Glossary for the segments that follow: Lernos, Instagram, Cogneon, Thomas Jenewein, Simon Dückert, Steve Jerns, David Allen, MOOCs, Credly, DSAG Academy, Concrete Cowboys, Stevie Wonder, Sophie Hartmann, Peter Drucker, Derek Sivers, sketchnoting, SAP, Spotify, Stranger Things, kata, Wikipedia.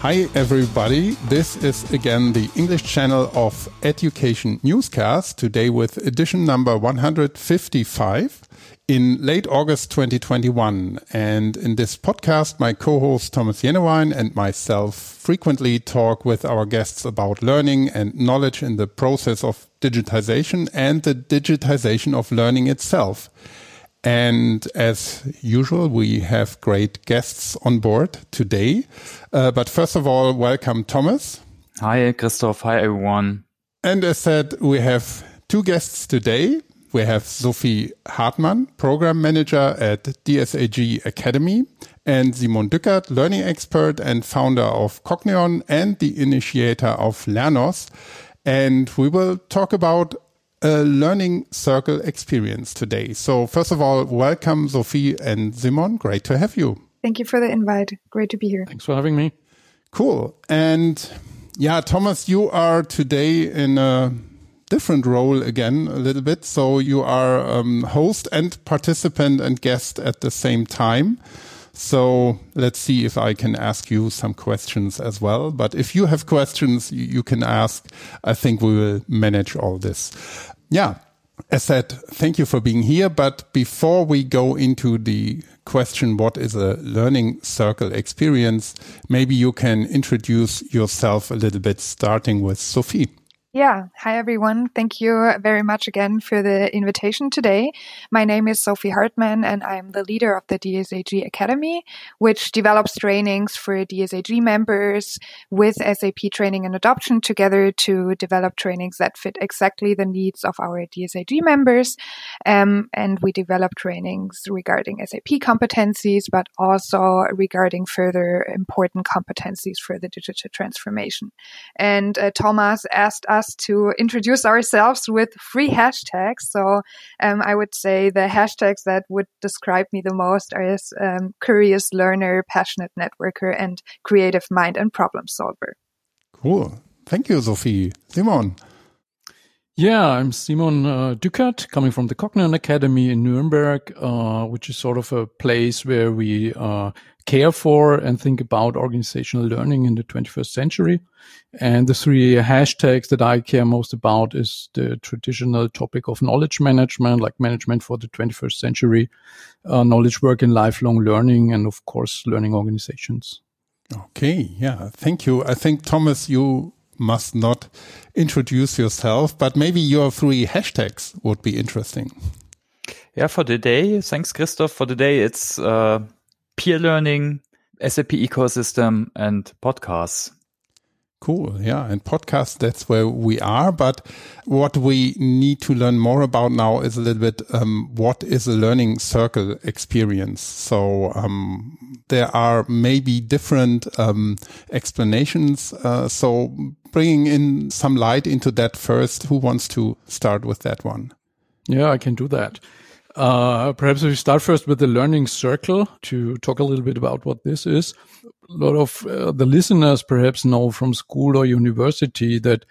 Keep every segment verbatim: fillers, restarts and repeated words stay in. Hi everybody, this is again the English channel of Education Newscast, today with edition number one hundred fifty-five in late August twenty twenty-one. And in this podcast, my co-host Thomas Jenewein and myself frequently talk with our guests about learning and knowledge in the process of digitization and the digitization of learning itself. And as usual, we have great guests on board today. Uh, but first of all, welcome, Thomas. Hi, Christoph. Hi, everyone. And as said, we have two guests today. We have Sophie Hartmann, Program Manager at D S A G Academy, and Simon Dückert, Learning Expert and founder of Cogneon and the initiator of Lernos. And we will talk about a learning circle experience today. So first of all, welcome Sophie and Simon. Great to have you. Thank you for the invite. Great to be here. Thanks for having me. Cool. And yeah, Thomas, you are today in a different role again a little bit. So you are um, host and participant and guest at the same time. So let's see if I can ask you some questions as well. But if you have questions, you, you can ask. I think we will manage all this. Yeah, as said, thank you for being here. But before we go into the question, what is a learning circle experience, maybe you can introduce yourself a little bit, starting with Sophie. Yeah. Hi, everyone. Thank you very much again for the invitation today. My name is Sophie Hartmann, and I'm the leader of the D S A G Academy, which develops trainings for D S A G members with S A P training and adoption together to develop trainings that fit exactly the needs of our D S A G members. Um, and we develop trainings regarding S A P competencies, but also regarding further important competencies for the digital transformation. And uh, Thomas asked us to introduce ourselves with three hashtags. So um, I would say the hashtags that would describe me the most are um, curious learner, passionate networker, and creative mind and problem solver. Cool. Thank you, Sophie. Simon. Yeah, I'm Simon uh, Dückert, coming from the Cogneon Academy in Nuremberg, uh, which is sort of a place where we uh, care for and think about organizational learning in the twenty-first century. And the three hashtags that I care most about is the traditional topic of knowledge management, like management for the twenty-first century, uh, knowledge work and lifelong learning, and of course, learning organizations. Okay, yeah, thank you. I think, Thomas, you must not introduce yourself, but maybe your three hashtags would be interesting. Yeah, for today, thanks, Christoph. For today, it's uh, peer learning, S A P ecosystem, and podcasts. Cool, yeah, and podcasts, that's where we are. But what we need to learn more about now is a little bit um, what is a learning circle experience. So um, there are maybe different um, explanations. Uh, so bringing in some light into that first, who wants to start with that one? Yeah, I can do that. Uh, perhaps we start first with the learning circle to talk a little bit about what this is. A lot of uh, the listeners perhaps know from school or university that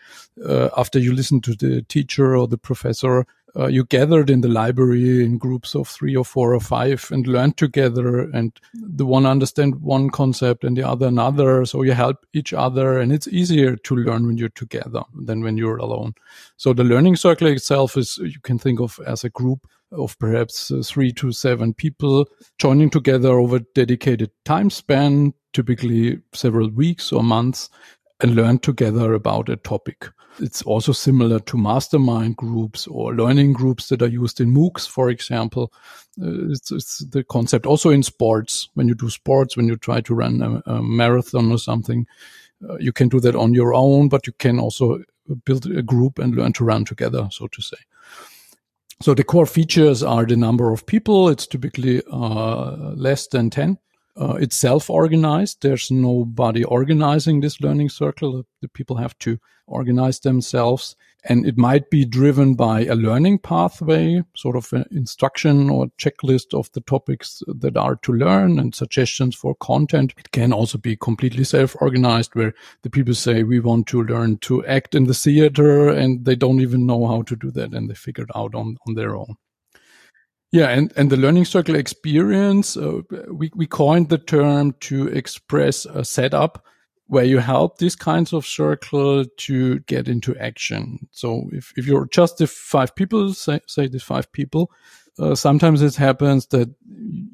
uh, after you listen to the teacher or the professor, uh, you gathered in the library in groups of three or four or five and learned together. And the one understand one concept and the other another. So you help each other, and it's easier to learn when you're together than when you're alone. So the learning circle itself is, you can think of as a group of perhaps uh, three to seven people joining together over dedicated time span, typically several weeks or months, and learn together about a topic. It's also similar to mastermind groups or learning groups that are used in MOOCs, for example. Uh, it's, it's the concept also in sports. When you do sports, when you try to run a, a marathon or something, uh, you can do that on your own, but you can also build a group and learn to run together, so to say. So the core features are the number of people. It's typically uh, less than ten. Uh, it's self-organized. There's nobody organizing this learning circle. The people have to organize themselves. And it might be driven by a learning pathway, sort of an instruction or checklist of the topics that are to learn and suggestions for content. It can also be completely self-organized, where the people say, we want to learn to act in the theater, and they don't even know how to do that, and they figure it out on, on their own. Yeah, and, and the learning circle experience, uh, we, we coined the term to express a setup where you help this kinds of circle to get into action. So if, if you're just the five people, say, say the five people, uh, sometimes it happens that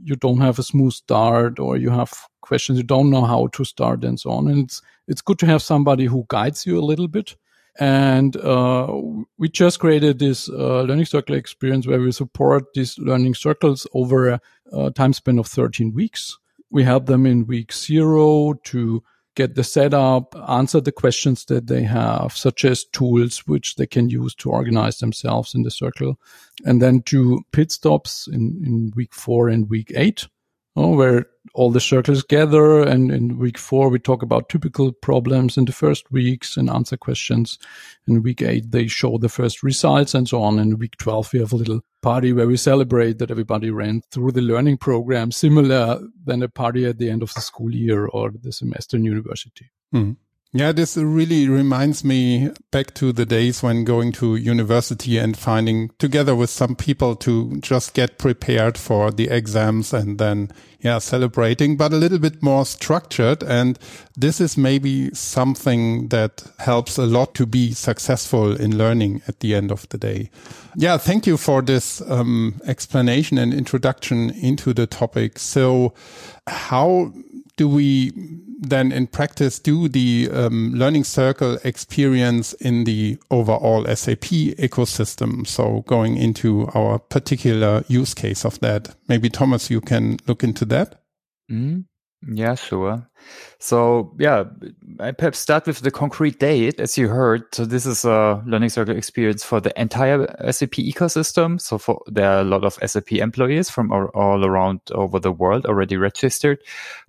you don't have a smooth start or you have questions, you don't know how to start and so on. And it's, it's good to have somebody who guides you a little bit. And uh, we just created this uh, learning circle experience where we support these learning circles over a, a time span of thirteen weeks. We help them in week zero to get the setup, answer the questions that they have, suggest tools which they can use to organize themselves in the circle, and then do pit stops in, in week four and week eight, oh, where all the circles gather. And in week four, we talk about typical problems in the first weeks and answer questions. In week eight, they show the first results and so on. In week twelve, we have a little party where we celebrate that everybody ran through the learning program, similar than a party at the end of the school year or the semester in university. Mm. Yeah, this really reminds me back to the days when going to university and finding together with some people to just get prepared for the exams and then, yeah, celebrating, but a little bit more structured. And this is maybe something that helps a lot to be successful in learning at the end of the day. Yeah, thank you for this um, explanation and introduction into the topic. So how do we then in practice do the um, learning circle experience in the overall S A P ecosystem? So going into our particular use case of that, maybe Thomas, you can look into that. Mm-hmm. Yeah, sure. So yeah, I perhaps start with the concrete date, as you heard. So this is a learning circle experience for the entire S A P ecosystem. So for, there are a lot of S A P employees from all, all around over the world already registered,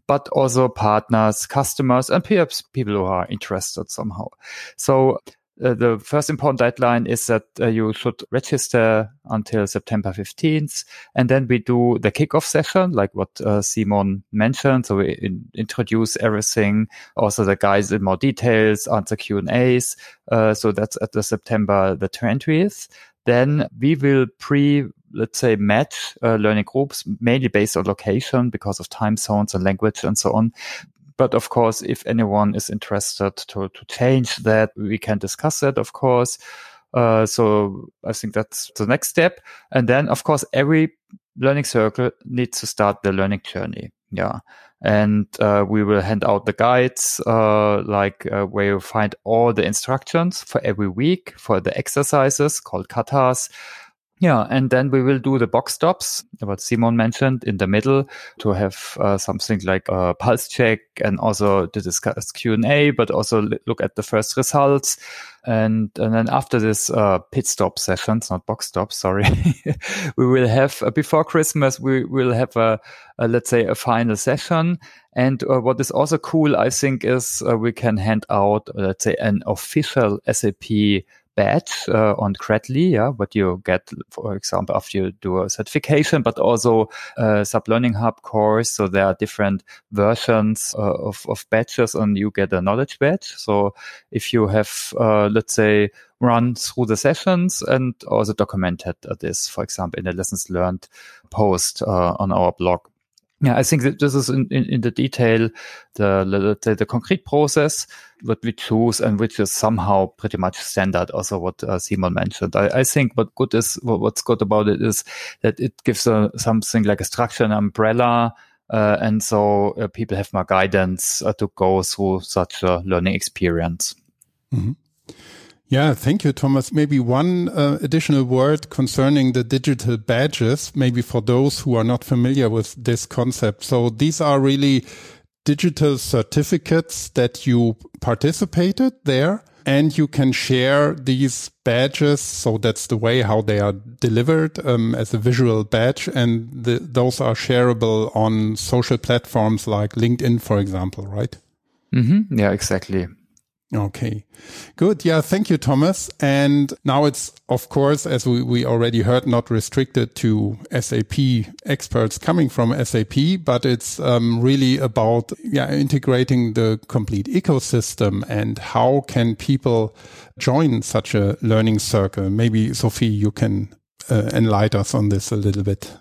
but also partners, customers, and perhaps people who are interested somehow. So uh, the first important deadline is that uh, you should register until September fifteenth. And then we do the kickoff session, like what uh, Simon mentioned. So we in- introduce everything, also the guys in more details, answer Q and A's. Uh, so that's at the September the twentieth. Then we will pre let's say, match uh, learning groups, mainly based on location because of time zones and language and so on. But of course, if anyone is interested to, to change that, we can discuss that, of course. Uh, so I think that's the next step. And then, of course, every learning circle needs to start the learning journey. Yeah. And uh, we will hand out the guides, uh, like uh, where you find all the instructions for every week for the exercises called katas. Yeah, and then we will do the box stops, what Simon mentioned, in the middle to have uh, something like a pulse check and also to discuss Q and A, but also look at the first results. And, and then after this uh, pit stop sessions, not box stops, sorry, we will have, uh, before Christmas, we will have a, a let's say, a final session. And uh, what is also cool, I think, is uh, we can hand out, let's say, an official S A P badge uh, on Credly, yeah, what you get, for example, after you do a certification, but also a sub-learning hub course. So there are different versions uh, of, of badges and you get a knowledge badge. So if you have, uh, let's say, run through the sessions and also documented this, for example, in a lessons learned post uh, on our blog. Yeah, I think that this is in, in, in the detail, the, let's say, the concrete process that we choose and which is somehow pretty much standard. Also what uh, Simon mentioned. I, I think what good is, what's good about it is that it gives a, something like a structure, an umbrella. Uh, and so uh, people have more guidance uh, to go through such a learning experience. Mm-hmm. Yeah, thank you, Thomas. Maybe one uh, additional word concerning the digital badges, maybe for those who are not familiar with this concept. So these are really digital certificates that you participated there and you can share these badges. So that's the way how they are delivered um, as a visual badge. And the, those are shareable on social platforms like LinkedIn, for example, right? Mm-hmm. Yeah, exactly. Okay, good. Yeah, thank you, Thomas. And now it's, of course, as we, we already heard, not restricted to S A P experts coming from S A P, but it's um, really about yeah integrating the complete ecosystem and how can people join such a learning circle. Maybe, Sophie, you can uh, enlighten us on this a little bit.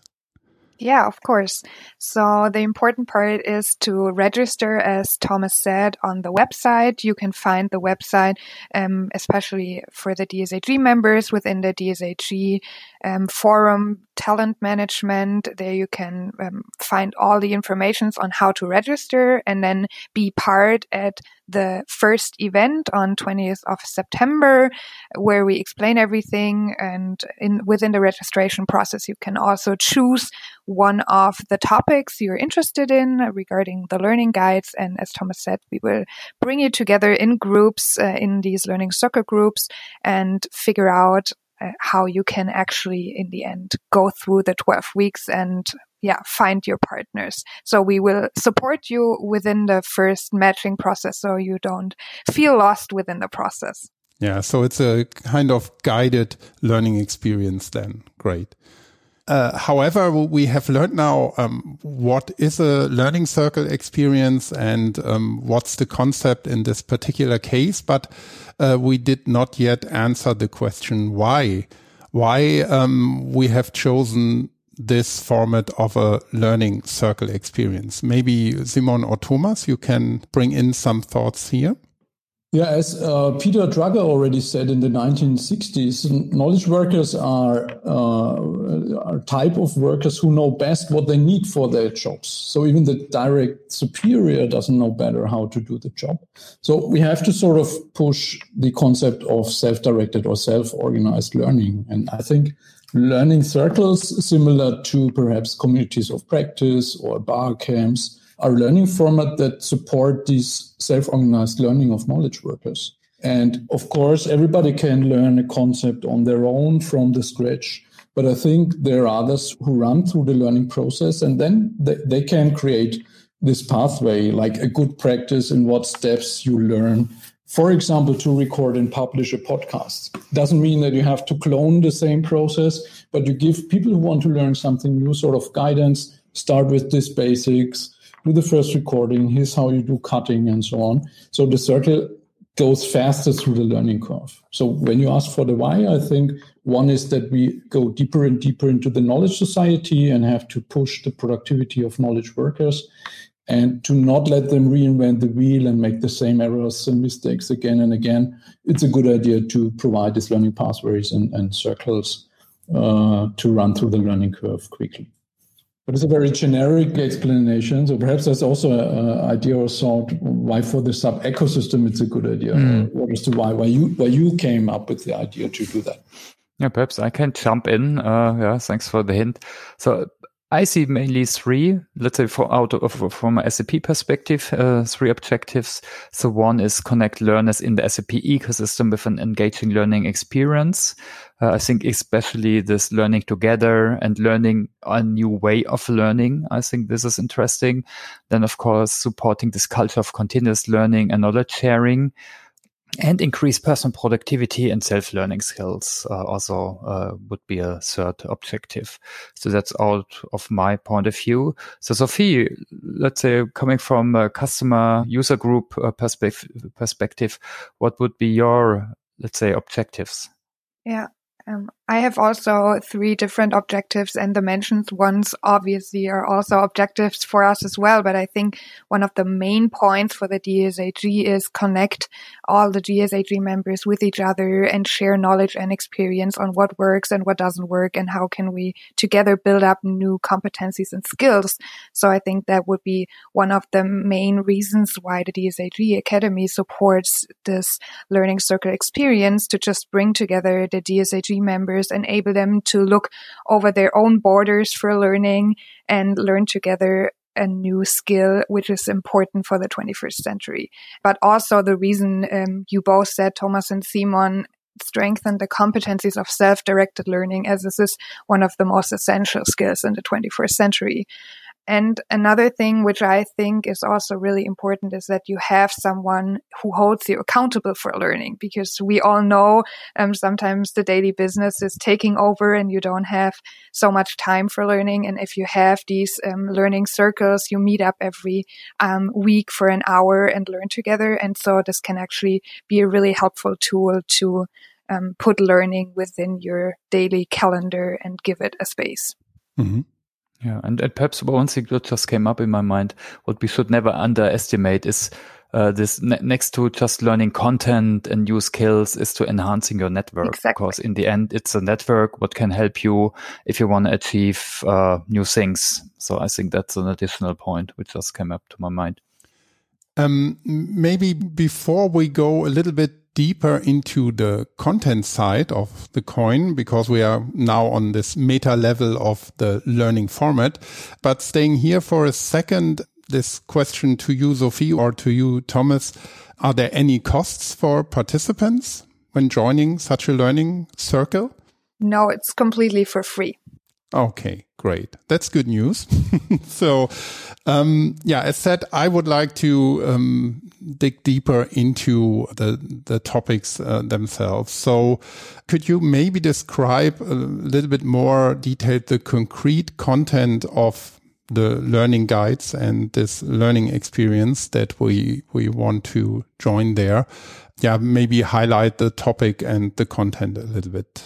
Yeah, of course. So the important part is to register, as Thomas said, on the website. You can find the website, um, especially for the D S A G members, within the D S A G um, forum talent management. There you can um, find all the information on how to register and then be part at the first event on twentieth of September, where we explain everything. And in within the registration process, you can also choose one of the topics you're interested in regarding the learning guides. And as Thomas said, we will bring you together in groups, uh, in these learning circle groups, and figure out uh, how you can actually, in the end, go through the twelve weeks and yeah, find your partners. So we will support you within the first matching process so you don't feel lost within the process. Yeah, so it's a kind of guided learning experience then. Great. Uh, however, we have learned now um, what is a learning circle experience and um, what's the concept in this particular case, but uh, we did not yet answer the question why. Why um, we have chosen this format of a learning circle experience. Maybe Simon or Thomas, you can bring in some thoughts here. Yeah, as uh, Peter Drucker already said in the nineteen sixties, knowledge workers are uh, a type of workers who know best what they need for their jobs. So even the direct superior doesn't know better how to do the job. So we have to sort of push the concept of self-directed or self-organized learning. And I think learning circles, similar to perhaps communities of practice or bar camps, are learning format that support this self-organized learning of knowledge workers. And of course, everybody can learn a concept on their own from the scratch. But I think there are others who run through the learning process, and then they, they can create this pathway, like a good practice in what steps you learn. For example, to record and publish a podcast. Doesn't mean that you have to clone the same process, but you give people who want to learn something new sort of guidance. Start with these basics. Do the first recording, here's how you do cutting and so on. So the circle goes faster through the learning curve. So when you ask for the why, I think one is that we go deeper and deeper into the knowledge society and have to push the productivity of knowledge workers and to not let them reinvent the wheel and make the same errors and mistakes again and again. It's a good idea to provide these learning pathways and, and circles uh, to run through the learning curve quickly. But it's a very generic explanation. So perhaps that's also an idea or thought why for the sub-ecosystem it's a good idea. Mm. What is the why? Why you, why you came up with the idea to do that? Yeah, perhaps I can jump in. Uh, yeah, thanks for the hint. So I see mainly three, let's say for, out of, from a S A P perspective, uh, three objectives. So one is connect learners in the S A P ecosystem with an engaging learning experience. Uh, I think especially this learning together and learning a new way of learning. I think this is interesting. Then, of course, supporting this culture of continuous learning and knowledge sharing. And increase personal productivity and self-learning skills uh, also uh, would be a third objective. So that's out of my point of view. So Sophie, let's say coming from a customer user group uh, perspective, perspective, what would be your, let's say, objectives? Yeah. Um, I have also three different objectives, and the mentioned ones obviously are also objectives for us as well. But I think one of the main points for the D S A G is connect all the D S A G members with each other and share knowledge and experience on what works and what doesn't work and how can we together build up new competencies and skills. So I think that would be one of the main reasons why the D S A G Academy supports this learning circle experience, to just bring together the D S A G members, enable them to look over their own borders for learning and learn together a new skill, which is important for the twenty-first century. But also the reason um, you both said, Thomas and Simon, strengthen the competencies of self-directed learning, as this is one of the most essential skills in the twenty-first century. And another thing which I think is also really important is that you have someone who holds you accountable for learning, because we all know um, sometimes the daily business is taking over and you don't have so much time for learning. And if you have these um, learning circles, you meet up every um, week for an hour and learn together. And so this can actually be a really helpful tool to um, put learning within your daily calendar and give it a space. Mm-hmm. Yeah, and, and perhaps one thing that just came up in my mind, what we should never underestimate is uh, this ne next to just learning content and new skills is to enhancing your network. Exactly. Because in the end, it's a network what can help you if you want to achieve uh, new things. So I think that's an additional point which just came up to my mind. Um, maybe before we go a little bit deeper into the content side of the coin, because we are now on this meta level of the learning format, but staying here for a second, this question to you, Sophie, or to you, Thomas, are there any costs for participants when joining such a learning circle? No, it's completely for free. Okay, great. That's good news. So, um, yeah, as said, I would like to um, dig deeper into the, the topics uh, themselves. So could you maybe describe a little bit more detailed the concrete content of the learning guides and this learning experience that we, we want to join there? Yeah, maybe highlight the topic and the content a little bit.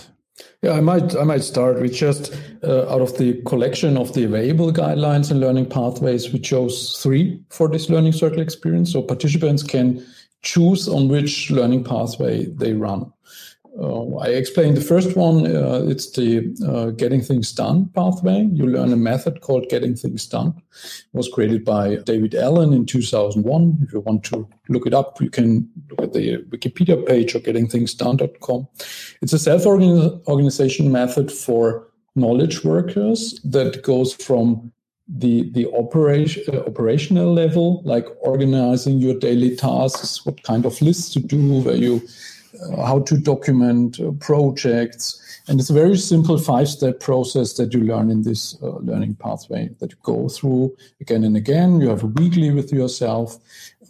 Yeah, I might I might start. We just, uh, out of the collection of the available guidelines and learning pathways, we chose three for this learning circle experience. So participants can choose on which learning pathway they run. Uh, I explained the first one. Uh, it's the uh, Getting Things Done pathway. You learn a method called Getting Things Done. It was created by David Allen in two thousand one. If you want to look it up, you can look at the Wikipedia page or getting things done dot com. It's a self-organization method for knowledge workers that goes from the the operation uh, operational level, like organizing your daily tasks, what kind of lists to do, where you how to document uh, projects. And it's a very simple five-step process that you learn in this uh, learning pathway that you go through again and again. You have a weekly with yourself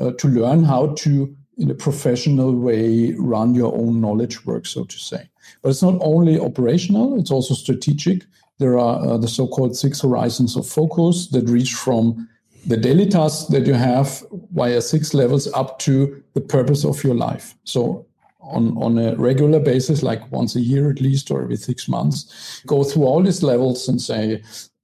uh, to learn how to, in a professional way, run your own knowledge work, so to say. But it's not only operational, it's also strategic. There are uh, the so-called six horizons of focus that reach from the daily tasks that you have via six levels up to the purpose of your life. So On, on a regular basis, like once a year at least, or every six months, go through all these levels and say,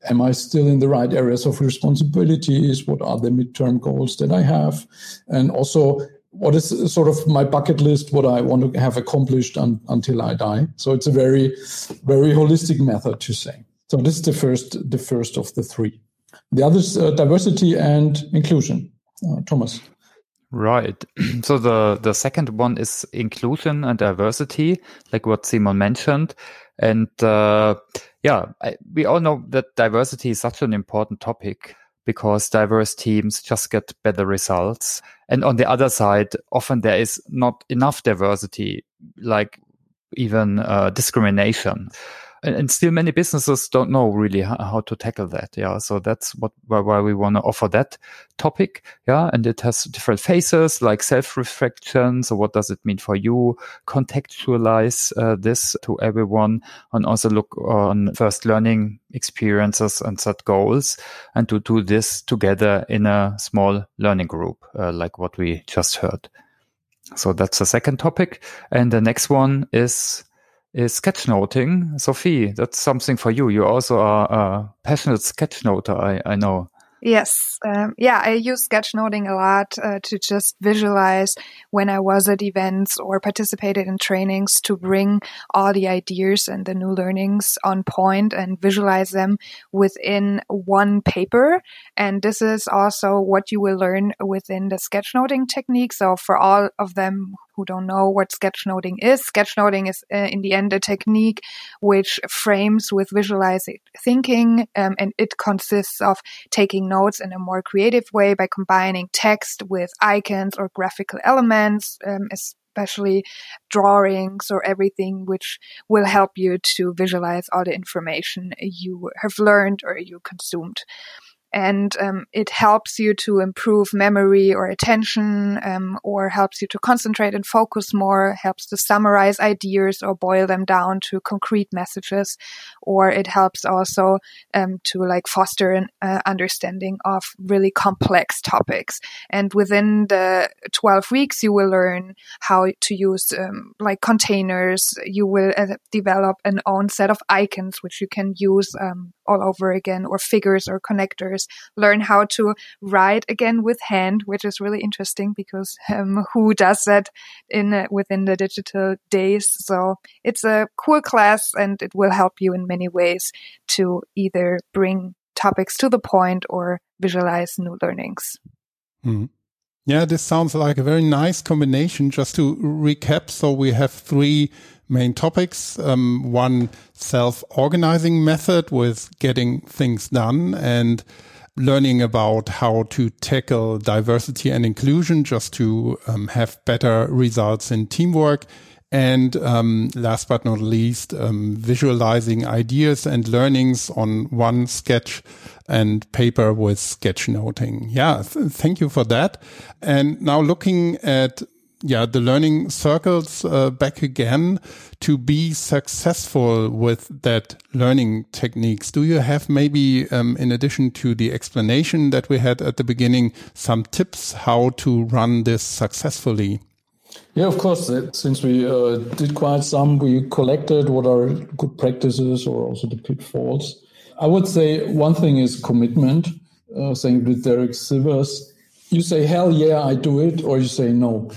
am I still in the right areas of responsibilities? What are the midterm goals that I have? And also, what is sort of my bucket list, what I want to have accomplished un until I die? So it's a very, very holistic method to say. So this is the first, the first of the three. The other is uh, diversity and inclusion. Uh, Thomas. Right. So the, the second one is inclusion and diversity, like what Simon mentioned. And uh, yeah, I, we all know that diversity is such an important topic because diverse teams just get better results. And on the other side, often there is not enough diversity, like even uh, discrimination. And, and still many businesses don't know really how, how to tackle that. Yeah. So that's what, why, why we want to offer that topic. Yeah. And it has different phases like self-reflection. So what does it mean for you? Contextualize uh, this to everyone and also look on first learning experiences and set goals and to do this together in a small learning group, uh, like what we just heard. So that's the second topic. And the next one is is sketchnoting. Sophie, that's something for you. You also are a passionate sketchnoter, I, I know. Yes. Um, yeah, I use sketchnoting a lot uh, to just visualize when I was at events or participated in trainings to bring all the ideas and the new learnings on point and visualize them within one paper. And this is also what you will learn within the sketchnoting technique. So for all of them who don't know what sketchnoting is. Sketchnoting is, uh, in the end, a technique which frames with visualizing thinking, um, and it consists of taking notes in a more creative way by combining text with icons or graphical elements, um, especially drawings or everything which will help you to visualize all the information you have learned or you consumed. And um, it helps you to improve memory or attention, um, or helps you to concentrate and focus more, helps to summarize ideas or boil them down to concrete messages, or it helps also um, to like foster an uh, understanding of really complex topics. And within the twelve weeks, you will learn how to use um, like containers. You will uh, develop an own set of icons, which you can use um, all over again, or figures or connectors, learn how to write again with hand, which is really interesting because um, who does that in uh, within the digital days? So it's a cool class and it will help you in many ways to either bring topics to the point or visualize new learnings. Mm. Yeah, this sounds like a very nice combination. Just to recap, so we have three main topics. Um, one self-organizing method with getting things done and learning about how to tackle diversity and inclusion just to um, have better results in teamwork. And um, last but not least, um, visualizing ideas and learnings on one sketch and paper with sketchnoting. Yeah, th- thank you for that. And now looking at yeah the learning circles uh, back again, to be successful with that learning techniques, do you have maybe, um, in addition to the explanation that we had at the beginning, some tips how to run this successfully? Yeah, of course. Since we uh, did quite some, we collected what are good practices or also the pitfalls. I would say one thing is commitment. Uh, saying with Derek Sivers, you say, hell yeah, I do it, or you say no.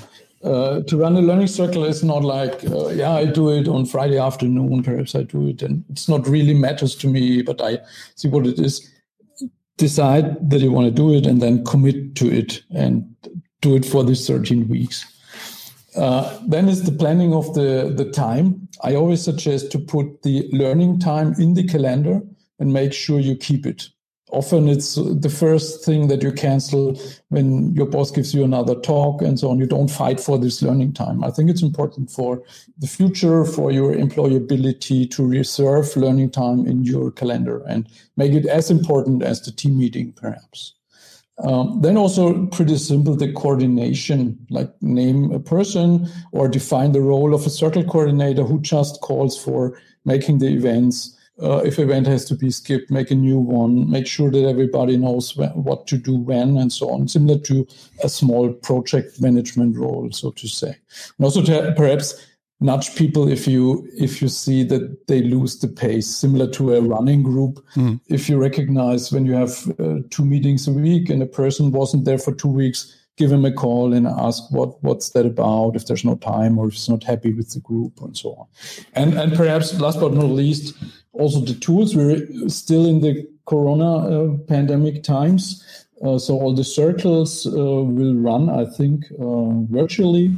Uh, to run a learning circle is not like, uh, yeah, I do it on Friday afternoon, perhaps I do it, and it's not really matters to me, but I see what it is. Decide that you want to do it and then commit to it and do it for these thirteen weeks. Uh, then is the planning of the, the time. I always suggest to put the learning time in the calendar and make sure you keep it. Often it's the first thing that you cancel when your boss gives you another talk and so on. You don't fight for this learning time. I think it's important for the future, for your employability, to reserve learning time in your calendar and make it as important as the team meeting, perhaps. Um, then also pretty simple, the coordination, like name a person or define the role of a circle coordinator who just calls for making the events. Uh, if event has to be skipped, make a new one, make sure that everybody knows when, what to do when and so on, similar to a small project management role, so to say. And also to perhaps nudge people if you if you see that they lose the pace, similar to a running group. Mm. If you recognize when you have uh, two meetings a week and a person wasn't there for two weeks, give him a call and ask what what's that about, if there's no time or if he's not happy with the group and so on. And and perhaps last but not least, also the tools. We're still in the corona uh, pandemic times. Uh, so all the circles uh, will run, I think, uh, virtually.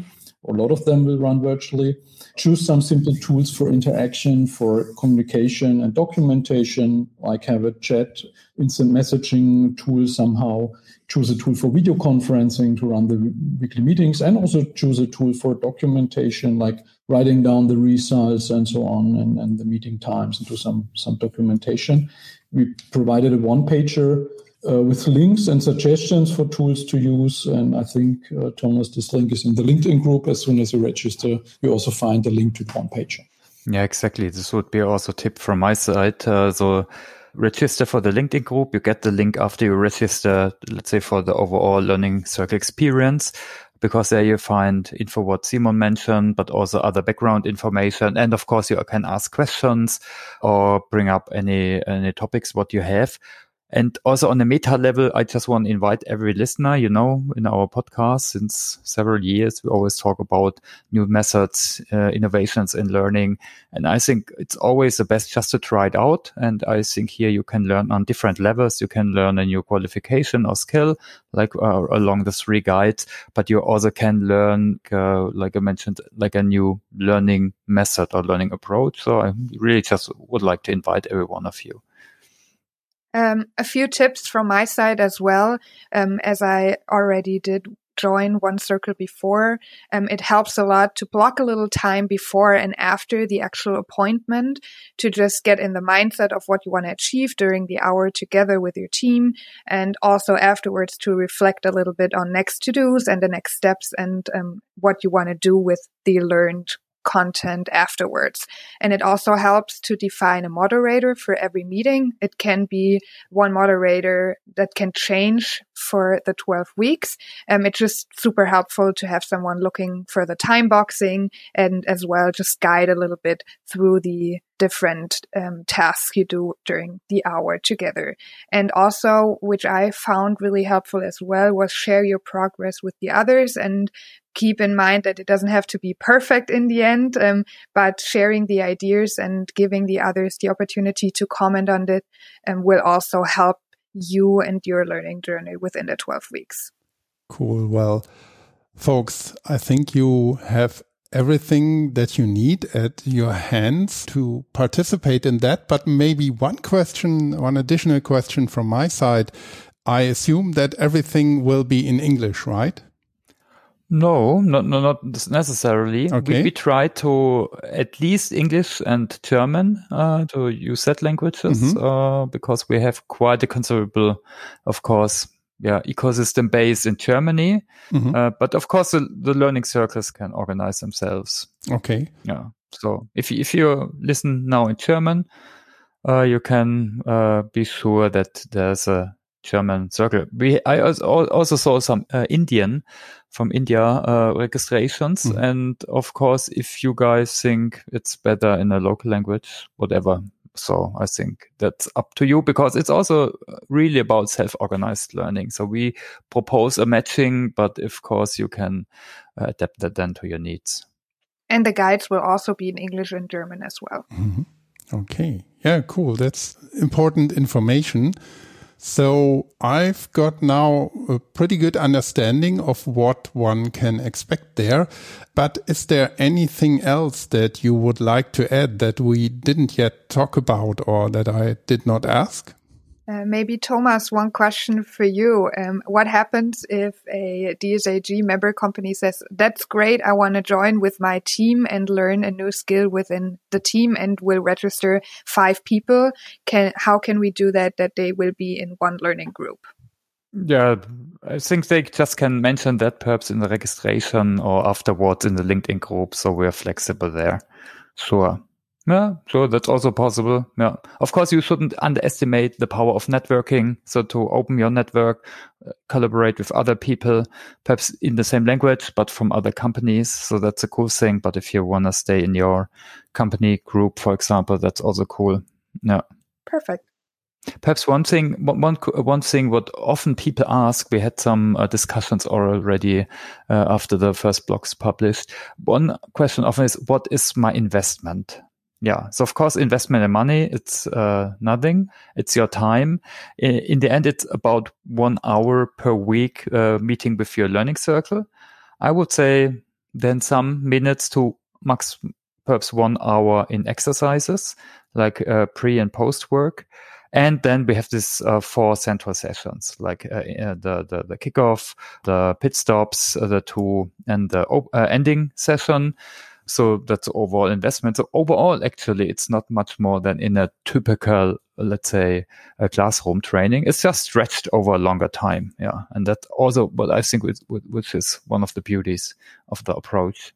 A lot of them will run virtually. Choose some simple tools for interaction, for communication and documentation, like have a chat, instant messaging tool somehow. Choose a tool for video conferencing to run the weekly meetings, and also choose a tool for documentation, like writing down the results and so on, and, and the meeting times, and do some, some documentation. We provided a one-pager Uh, with links and suggestions for tools to use. And I think, uh, Thomas, this link is in the LinkedIn group. As soon as you register, you also find the link to one page. Yeah, exactly. This would be also a tip from my side. Uh, so register for the LinkedIn group. You get the link after you register, let's say, for the overall learning circle experience, because there you find info what Simon mentioned, but also other background information. And of course, you can ask questions or bring up any any topics what you have. And also on a meta level, I just want to invite every listener, you know, in our podcast since several years, we always talk about new methods, uh, innovations in learning. And I think it's always the best just to try it out. And I think here you can learn on different levels. You can learn a new qualification or skill, like uh, along the three guides, but you also can learn, uh, like I mentioned, like a new learning method or learning approach. So I really just would like to invite every one of you. Um, a few tips from my side as well, um, as I already did join one circle before. Um, it helps a lot to block a little time before and after the actual appointment to just get in the mindset of what you want to achieve during the hour together with your team, and also afterwards to reflect a little bit on next to-dos and the next steps and um, what you want to do with the learned content afterwards. And it also helps to define a moderator for every meeting. It can be one moderator that can change for the twelve weeks. Um, it's just super helpful to have someone looking for the time boxing and as well just guide a little bit through the different um, tasks you do during the hour together. And also, which I found really helpful as well, was share your progress with the others and keep in mind that it doesn't have to be perfect in the end, um, but sharing the ideas and giving the others the opportunity to comment on it um, will also help you and your learning journey within the twelve weeks. Cool. Well, folks, I think you have everything that you need at your hands to participate in that. But maybe one question, one additional question from my side. I assume that everything will be in English, right? No, not, no, not necessarily. Okay. We, we try to at least English and German uh, to use that languages mm-hmm. uh, because we have quite a considerable, of course, yeah, ecosystem base in Germany. Mm-hmm. Uh, but of course, the, the learning circles can organize themselves. Okay. Yeah. So if if you listen now in German, uh, you can uh, be sure that there's a German circle. We I also, also saw some uh, Indian from India uh, registrations, mm-hmm. and of course, if you guys think it's better in a local language, whatever. So I think that's up to you because it's also really about self-organized learning. So we propose a matching, but of course, you can adapt that then to your needs. And the guides will also be in English and German as well. Mm-hmm. Okay, yeah, cool. That's important information. So I've got now a pretty good understanding of what one can expect there. But is there anything else that you would like to add that we didn't yet talk about or that I did not ask? Uh, maybe, Thomas, one question for you. Um, what happens if a D S A G member company says, that's great, I want to join with my team and learn a new skill within the team and will register five people? Can How can we do that, that they will be in one learning group? Yeah, I think they just can mention that perhaps in the registration or afterwards in the LinkedIn group. So we're flexible there. Sure. Yeah, sure, that's also possible. Yeah, of course, you shouldn't underestimate the power of networking. So to open your network, uh, collaborate with other people, perhaps in the same language, but from other companies. So that's a cool thing. But if you want to stay in your company group, for example, that's also cool. Yeah. Perfect. Perhaps one thing, one one thing, what often people ask. We had some uh, discussions already uh, after the first blogs published. One question often is, what is my investment? Yeah. So, of course, investment in money, it's uh, nothing. It's your time. In, in the end, it's about one hour per week uh, meeting with your learning circle. I would say then some minutes to max perhaps one hour in exercises, like uh, pre and post work. And then we have this uh, four central sessions, like uh, uh, the, the the kickoff, the pit stops, uh, the two, and the op- uh, ending session. So that's overall investment. So overall, actually, it's not much more than in a typical, let's say, a classroom training. It's just stretched over a longer time. Yeah. And that's also what I think, which is one of the beauties of the approach.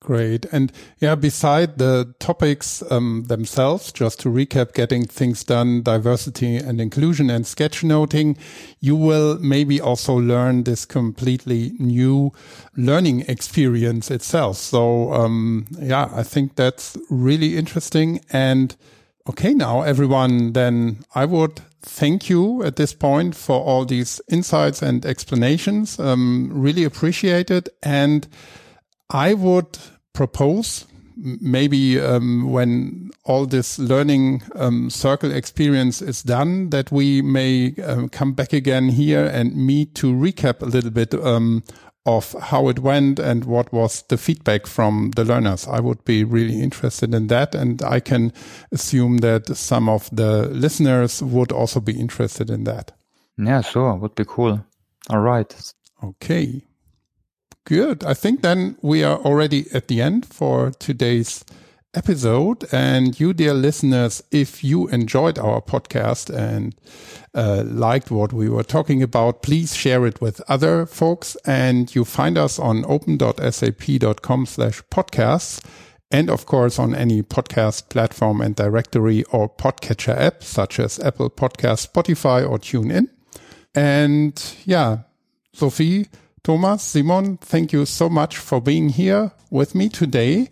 Great. And yeah, beside the topics um, themselves, just to recap, getting things done, diversity and inclusion and sketchnoting, you will maybe also learn this completely new learning experience itself. So um, yeah, I think that's really interesting. And okay, now everyone, then I would thank you at this point for all these insights and explanations. Um, really appreciate it. And I would propose maybe um, when all this learning um, circle experience is done that we may um, come back again here and meet to recap a little bit um, of how it went and what was the feedback from the learners. I would be really interested in that, and I can assume that some of the listeners would also be interested in that. Yeah, sure. Would be cool. All right. Okay. Good. I think then we are already at the end for today's episode. And you, dear listeners, if you enjoyed our podcast and uh, liked what we were talking about, please share it with other folks. And you find us on open.sap.com slash podcasts. And of course, on any podcast platform and directory or podcatcher app, such as Apple Podcasts, Spotify, or TuneIn. And yeah, Sophie, Thomas, Simon, thank you so much for being here with me today.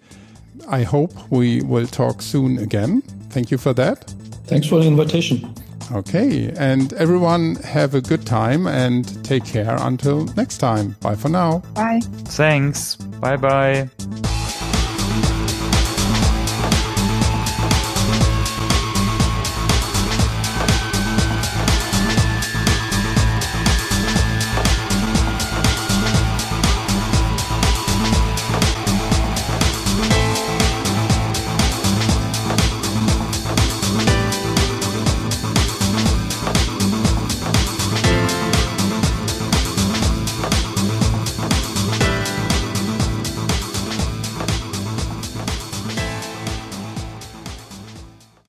I hope we will talk soon again. Thank you for that. Thanks for the invitation. Okay. And everyone have a good time and take care until next time. Bye for now. Bye. Thanks. Bye-bye.